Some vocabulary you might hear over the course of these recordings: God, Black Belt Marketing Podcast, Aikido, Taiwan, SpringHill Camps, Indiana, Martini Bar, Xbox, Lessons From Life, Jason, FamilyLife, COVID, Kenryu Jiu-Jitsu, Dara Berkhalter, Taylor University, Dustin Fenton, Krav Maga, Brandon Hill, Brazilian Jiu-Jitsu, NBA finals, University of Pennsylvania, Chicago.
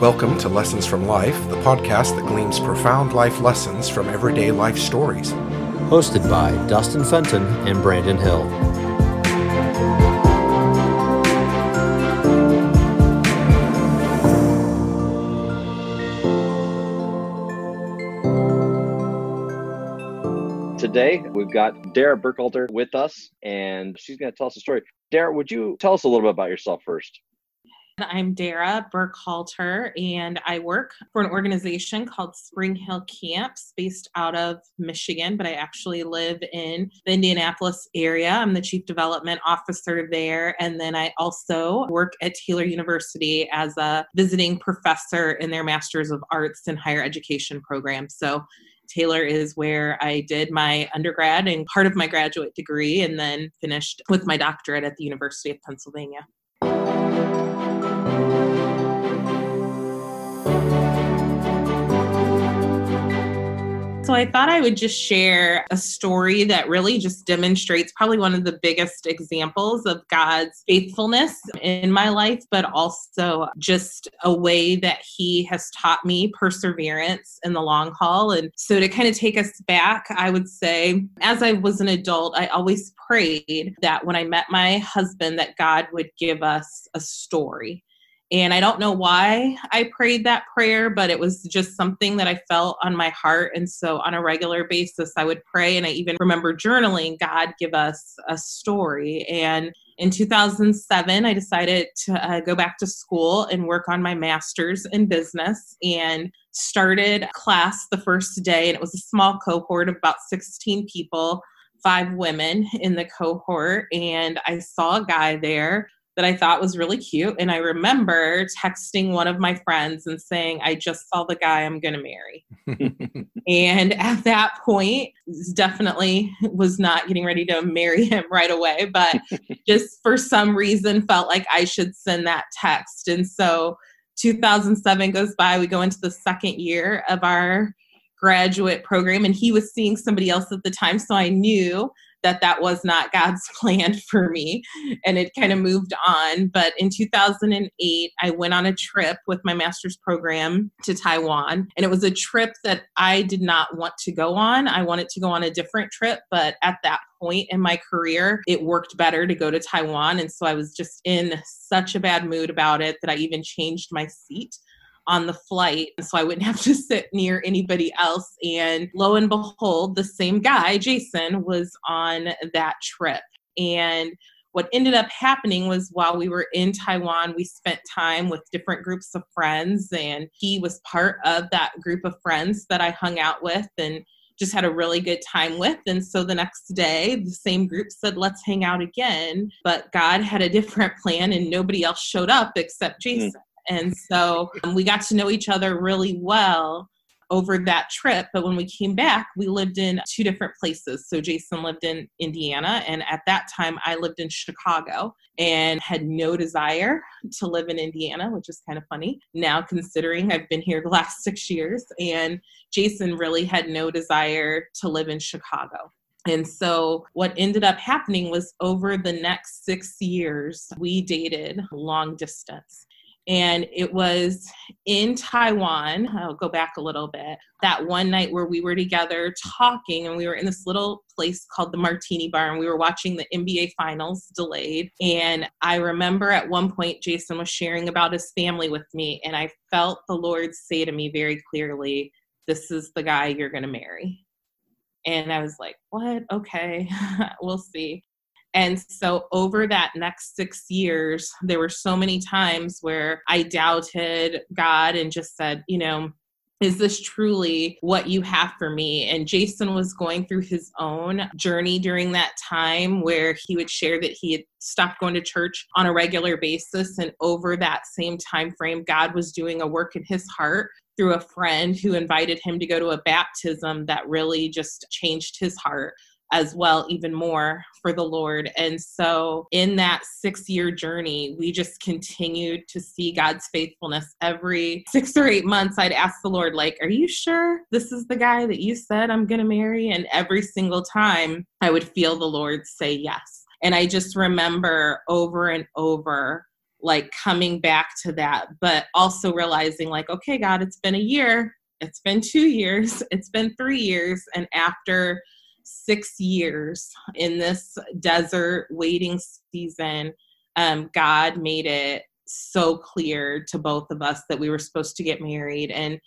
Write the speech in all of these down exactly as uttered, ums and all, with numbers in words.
Welcome to Lessons From Life, the podcast that gleans profound life lessons from everyday life stories. Hosted by Dustin Fenton and Brandon Hill. Today, we've got Dara Berkhalter with us, and she's going to tell us a story. Dara, would you tell us a little bit about yourself first? I'm Dara Berkhalter, and I work for an organization called SpringHill Camps based out of Michigan, but I actually live in the Indianapolis area. I'm the chief development officer there, and then I also work at Taylor University as a visiting professor in their Master's of Arts in Higher Education program. So Taylor is where I did my undergrad and part of my graduate degree, and then finished with my doctorate at the University of Pennsylvania. So I thought I would just share a story that really just demonstrates probably one of the biggest examples of God's faithfulness in my life, but also just a way that he has taught me perseverance in the long haul. And so to kind of take us back, I would say, as I was an adult, I always prayed that when I met my husband, that God would give us a story. And I don't know why I prayed that prayer, but it was just something that I felt on my heart. And so on a regular basis, I would pray. And I even remember journaling, God, give us a story. And in two thousand seven, I decided to uh, go back to school and work on my master's in business, and started class the first day. And it was a small cohort of about sixteen people, five women in the cohort. And I saw a guy there that I thought was really cute. And I remember texting one of my friends and saying, I just saw the guy I'm going to marry. And at that point, definitely was not getting ready to marry him right away, but just for some reason felt like I should send that text. And so two thousand seven goes by, we go into the second year of our graduate program, and he was seeing somebody else at the time. So I knew that that was not God's plan for me, and it kind of moved on. But in two thousand eight, I went on a trip with my master's program to Taiwan, and it was a trip that I did not want to go on. I wanted to go on a different trip, but at that point in my career, it worked better to go to Taiwan. And so I was just in such a bad mood about it that I even changed my seat on the flight, so I wouldn't have to sit near anybody else. And lo and behold, the same guy, Jason, was on that trip. And what ended up happening was while we were in Taiwan, we spent time with different groups of friends, and he was part of that group of friends that I hung out with and just had a really good time with. And so the next day, the same group said, let's hang out again. But God had a different plan, and nobody else showed up except Jason. Mm-hmm. And so um, we got to know each other really well over that trip. But when we came back, we lived in two different places. So Jason lived in Indiana, and at that time I lived in Chicago and had no desire to live in Indiana, which is kind of funny now considering I've been here the last six years. And Jason really had no desire to live in Chicago. And so what ended up happening was over the next six years, we dated long distance. And it was in Taiwan, I'll go back a little bit, that one night where we were together talking, and we were in this little place called the Martini Bar, and we were watching the N B A finals delayed. And I remember at one point, Jason was sharing about his family with me, and I felt the Lord say to me very clearly, this is the guy you're going to marry. And I was like, what? Okay, we'll see. And so over that next six years, there were so many times where I doubted God and just said, you know, is this truly what you have for me? And Jason was going through his own journey during that time where he would share that he had stopped going to church on a regular basis. And over that same time frame, God was doing a work in his heart through a friend who invited him to go to a baptism that really just changed his heart as well, even more for the Lord. And so in that six-year journey, we just continued to see God's faithfulness. Every six or eight months, I'd ask the Lord, like, are you sure this is the guy that you said I'm going to marry? And every single time, I would feel the Lord say yes. And I just remember over and over like coming back to that, but also realizing like, okay, God, it's been a year, it's been two years, it's been three years. And after six years in this desert waiting season, um, God made it so clear to both of us that we were supposed to get married. And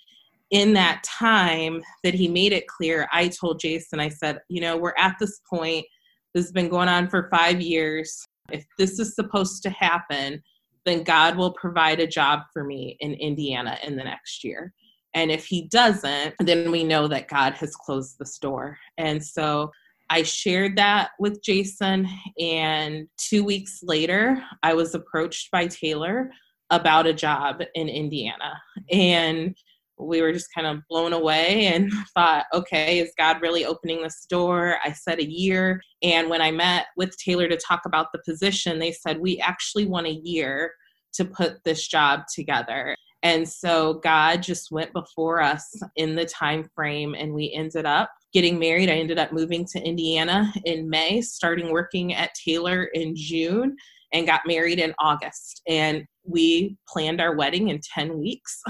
in that time that he made it clear, I told Jason, I said, you know, we're at this point, this has been going on for five years. If this is supposed to happen, then God will provide a job for me in Indiana in the next year. And if he doesn't, then we know that God has closed this door. And so I shared that with Jason. And two weeks later, I was approached by Taylor about a job in Indiana. And we were just kind of blown away and thought, okay, is God really opening this door? I said a year. And when I met with Taylor to talk about the position, they said, we actually want a year to put this job together. And so God just went before us in the time frame, and we ended up getting married. I ended up moving to Indiana in May, starting working at Taylor in June, and got married in August. And we planned our wedding in ten weeks.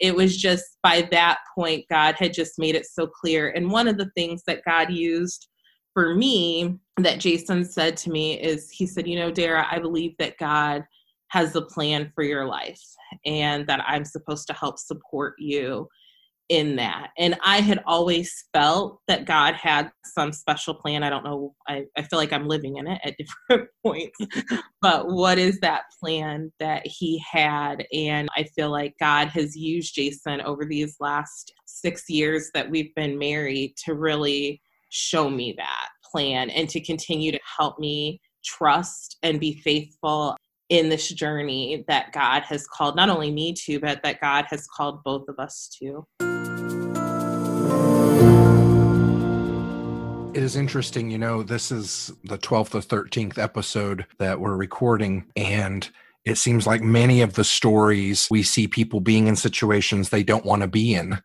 It was just by that point, God had just made it so clear. And one of the things that God used for me that Jason said to me is he said, you know, Dara, I believe that God has a plan for your life and that I'm supposed to help support you in that. And I had always felt that God had some special plan. I don't know. I, I feel like I'm living in it at different points, but what is that plan that he had? And I feel like God has used Jason over these last six years that we've been married to really show me that plan and to continue to help me trust and be faithful in this journey that God has called not only me to, but that God has called both of us to. It is interesting, you know, this is the twelfth or thirteenth episode that we're recording, and it seems like many of the stories we see people being in situations they don't want to be in,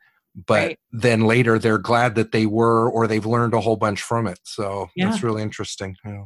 but right. Then later they're glad that they were, or they've learned a whole bunch from it. So yeah. It's really interesting. Yeah.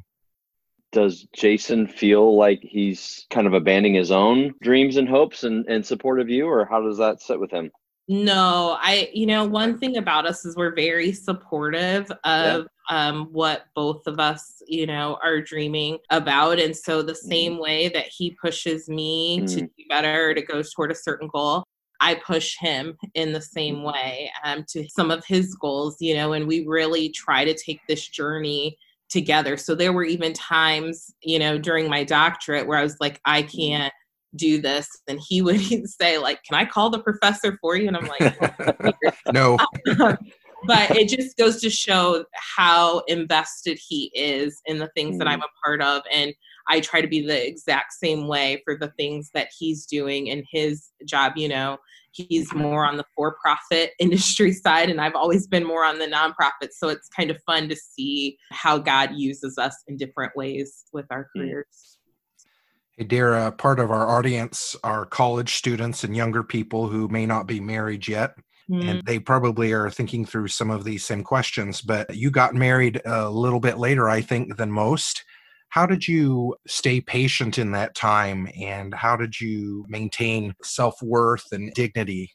Does Jason feel like he's kind of abandoning his own dreams and hopes and, and support of you, or how does that sit with him? No, I, you know, one thing about us is we're very supportive of yeah. um, what both of us, you know, are dreaming about. And so the same way that he pushes me mm. to do better, to go toward a certain goal, I push him in the same way um, to some of his goals, you know, and we really try to take this journey together. So there were even times, you know, during my doctorate where I was like, I can't do this. And he would say like, can I call the professor for you? And I'm like, no, but it just goes to show how invested he is in the things mm. that I'm a part of. And I try to be the exact same way for the things that he's doing in his job. You know, he's more on the for-profit industry side, and I've always been more on the nonprofit. So it's kind of fun to see how God uses us in different ways with our careers. Hey, Dara, part of our audience are college students and younger people who may not be married yet. Mm-hmm. And they probably are thinking through some of these same questions, but you got married a little bit later, I think, than most. How did you stay patient in that time, and how did you maintain self-worth and dignity?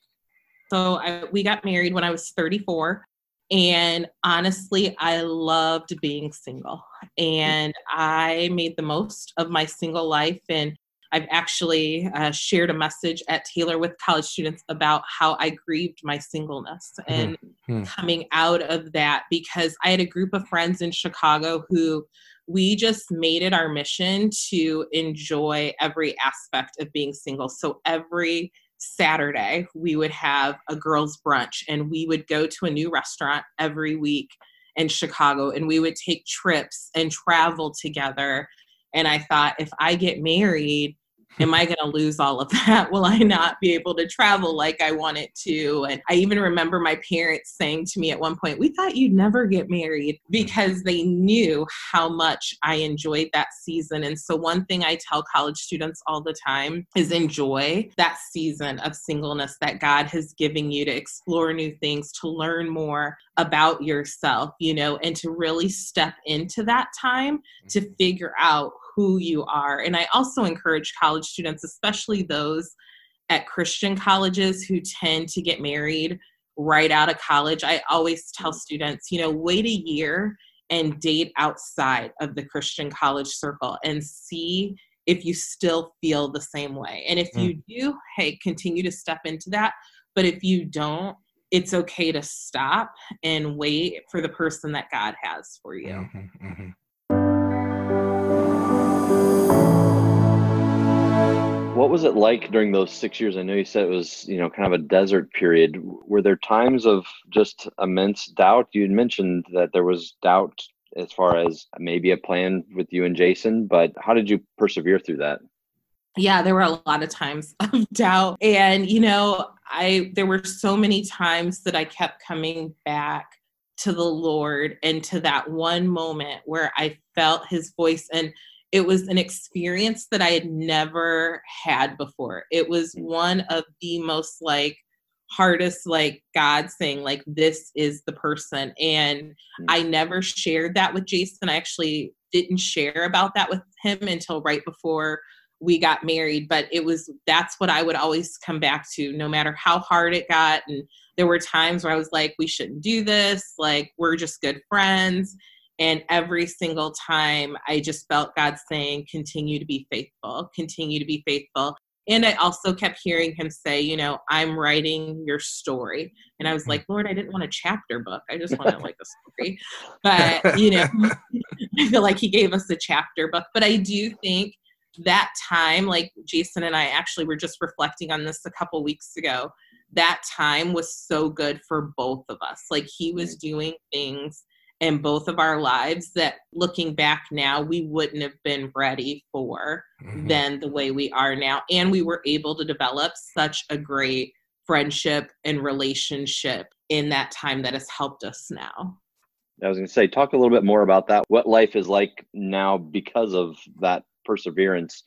So I, we got married when I was thirty-four, and honestly, I loved being single, and I made the most of my single life. And I've actually uh, shared a message at Taylor with college students about how I grieved my singleness and mm-hmm. coming out of that, because I had a group of friends in Chicago who we just made it our mission to enjoy every aspect of being single. So every Saturday we would have a girls' brunch, and we would go to a new restaurant every week in Chicago, and we would take trips and travel together. And I thought, if I get married, am I going to lose all of that? Will I not be able to travel like I want it to? And I even remember my parents saying to me at one point, we thought you'd never get married, because they knew how much I enjoyed that season. And so one thing I tell college students all the time is enjoy that season of singleness that God has given you to explore new things, to learn more about yourself, you know, and to really step into that time to figure out who you are. And I also encourage college students, especially those at Christian colleges who tend to get married right out of college. I always tell students, you know, wait a year and date outside of the Christian college circle and see if you still feel the same way. And if mm. you do, hey, continue to step into that. But if you don't, it's okay to stop and wait for the person that God has for you. Mm-hmm, mm-hmm. What was it like during those six years? I know you said it was, you know, kind of a desert period. Were there times of just immense doubt? You had mentioned that there was doubt as far as maybe a plan with you and Jason, but how did you persevere through that? Yeah, there were a lot of times of doubt. And, you know, I there were so many times that I kept coming back to the Lord and to that one moment where I felt his voice. And it was an experience that I had never had before. It was one of the most like hardest, like God saying, like, this is the person. And I never shared that with Jason. I actually didn't share about that with him until right before we got married, but it was, that's what I would always come back to no matter how hard it got. And there were times where I was like, we shouldn't do this. Like, we're just good friends. And every single time I just felt God saying, continue to be faithful, continue to be faithful. And I also kept hearing him say, you know, I'm writing your story. And I was like, Lord, I didn't want a chapter book. I just wanted like a story. But, you know, I feel like he gave us a chapter book. But I do think that time, like Jason and I actually were just reflecting on this a couple weeks ago, that time was so good for both of us. Like he was doing things in both of our lives that looking back now, we wouldn't have been ready for mm-hmm. than the way we are now. And we were able to develop such a great friendship and relationship in that time that has helped us now. I was going to say, talk a little bit more about that, what life is like now because of that perseverance.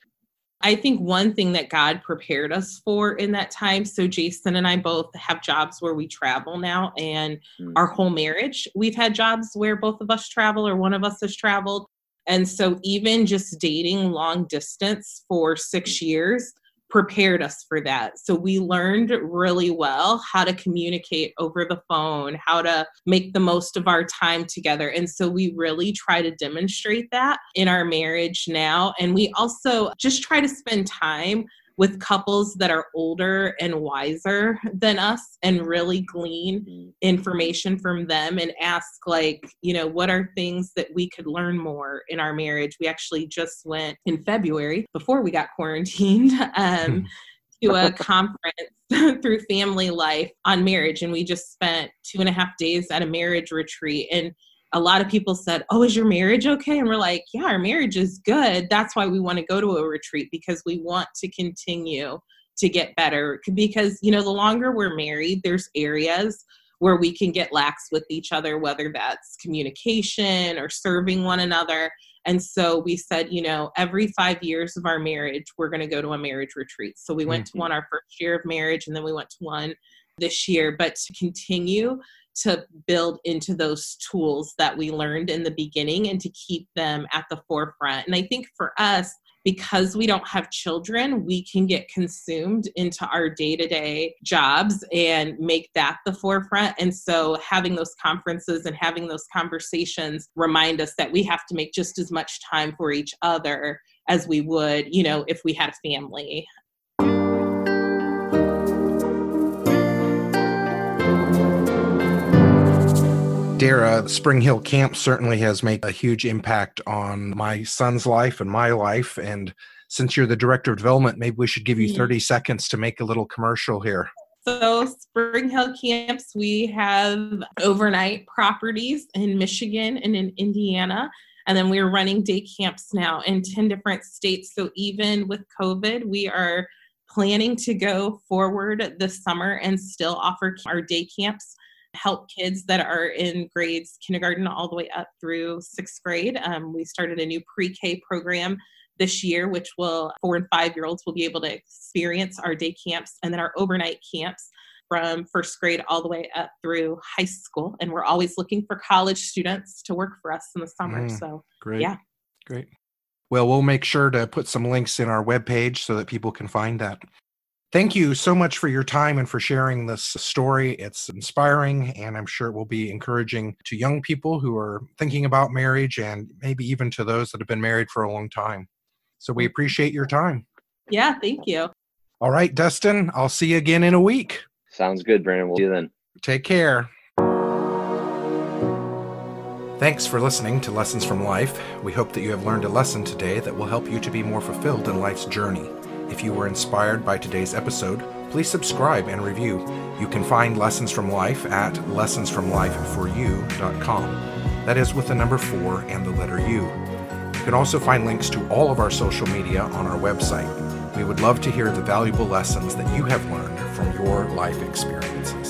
I think one thing that God prepared us for in that time, so Jason and I both have jobs where we travel now, and mm. our whole marriage, we've had jobs where both of us travel or one of us has traveled. And so even just dating long distance for six years prepared us for that. So we learned really well how to communicate over the phone, how to make the most of our time together. And so we really try to demonstrate that in our marriage now. And we also just try to spend time with couples that are older and wiser than us and really glean information from them and ask, like, you know, what are things that we could learn more in our marriage? We actually just went in February before we got quarantined um, to a conference through FamilyLife on marriage. And we just spent two and a half days at a marriage retreat. And a lot of people said, oh, is your marriage okay? And we're like, yeah, our marriage is good. That's why we want to go to a retreat, because we want to continue to get better. Because, you know, the longer we're married, there's areas where we can get lax with each other, whether that's communication or serving one another. And so we said, you know, every five years of our marriage, we're going to go to a marriage retreat. So we went mm-hmm. to one our first year of marriage, and then we went to one this year, but to continue to build into those tools that we learned in the beginning and to keep them at the forefront. And I think for us, because we don't have children, we can get consumed into our day-to-day jobs and make that the forefront. And so having those conferences and having those conversations remind us that we have to make just as much time for each other as we would, you know, if we had a family. Dara, SpringHill Camp certainly has made a huge impact on my son's life and my life. And since you're the director of development, maybe we should give you thirty seconds to make a little commercial here. So SpringHill Camps, we have overnight properties in Michigan and in Indiana. And then we're running day camps now in ten different states. So even with COVID, we are planning to go forward this summer and still offer our day camps, help kids that are in grades kindergarten all the way up through sixth grade. Um, we started a new pre-K program this year, which will four and five-year-olds will be able to experience our day camps and then our overnight camps from first grade all the way up through high school. And we're always looking for college students to work for us in the summer. Mm, so great. Yeah. Great. Well, we'll make sure to put some links in our webpage so that people can find that. Thank you so much for your time and for sharing this story. It's inspiring, and I'm sure it will be encouraging to young people who are thinking about marriage and maybe even to those that have been married for a long time. So we appreciate your time. Yeah, thank you. All right, Dustin, I'll see you again in a week. Sounds good, Brandon. We'll see you then. Take care. Thanks for listening to Lessons from Life. We hope that you have learned a lesson today that will help you to be more fulfilled in life's journey. If you were inspired by today's episode, please subscribe and review. You can find Lessons from Life at lessons from life for you dot com. That is with the number four and the letter U. You can also find links to all of our social media on our website. We would love to hear the valuable lessons that you have learned from your life experiences.